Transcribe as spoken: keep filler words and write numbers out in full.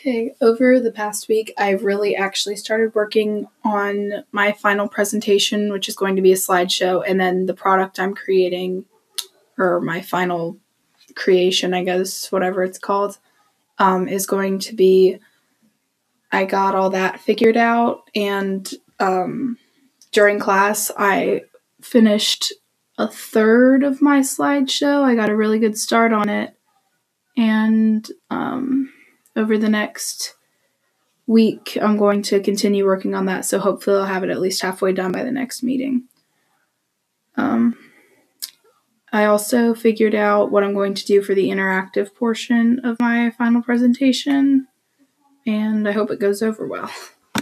Okay, over the past week, I've really actually started working on my final presentation, which is going to be a slideshow, and then the product I'm creating, or my final creation, I guess, whatever it's called, um, is going to be, I got all that figured out, and um, during class, I finished a third of my slideshow. I got a really good start on it, and um... over the next week, I'm going to continue working on that, so hopefully I'll have it at least halfway done by the next meeting. Um, I also figured out what I'm going to do for the interactive portion of my final presentation, and I hope it goes over well.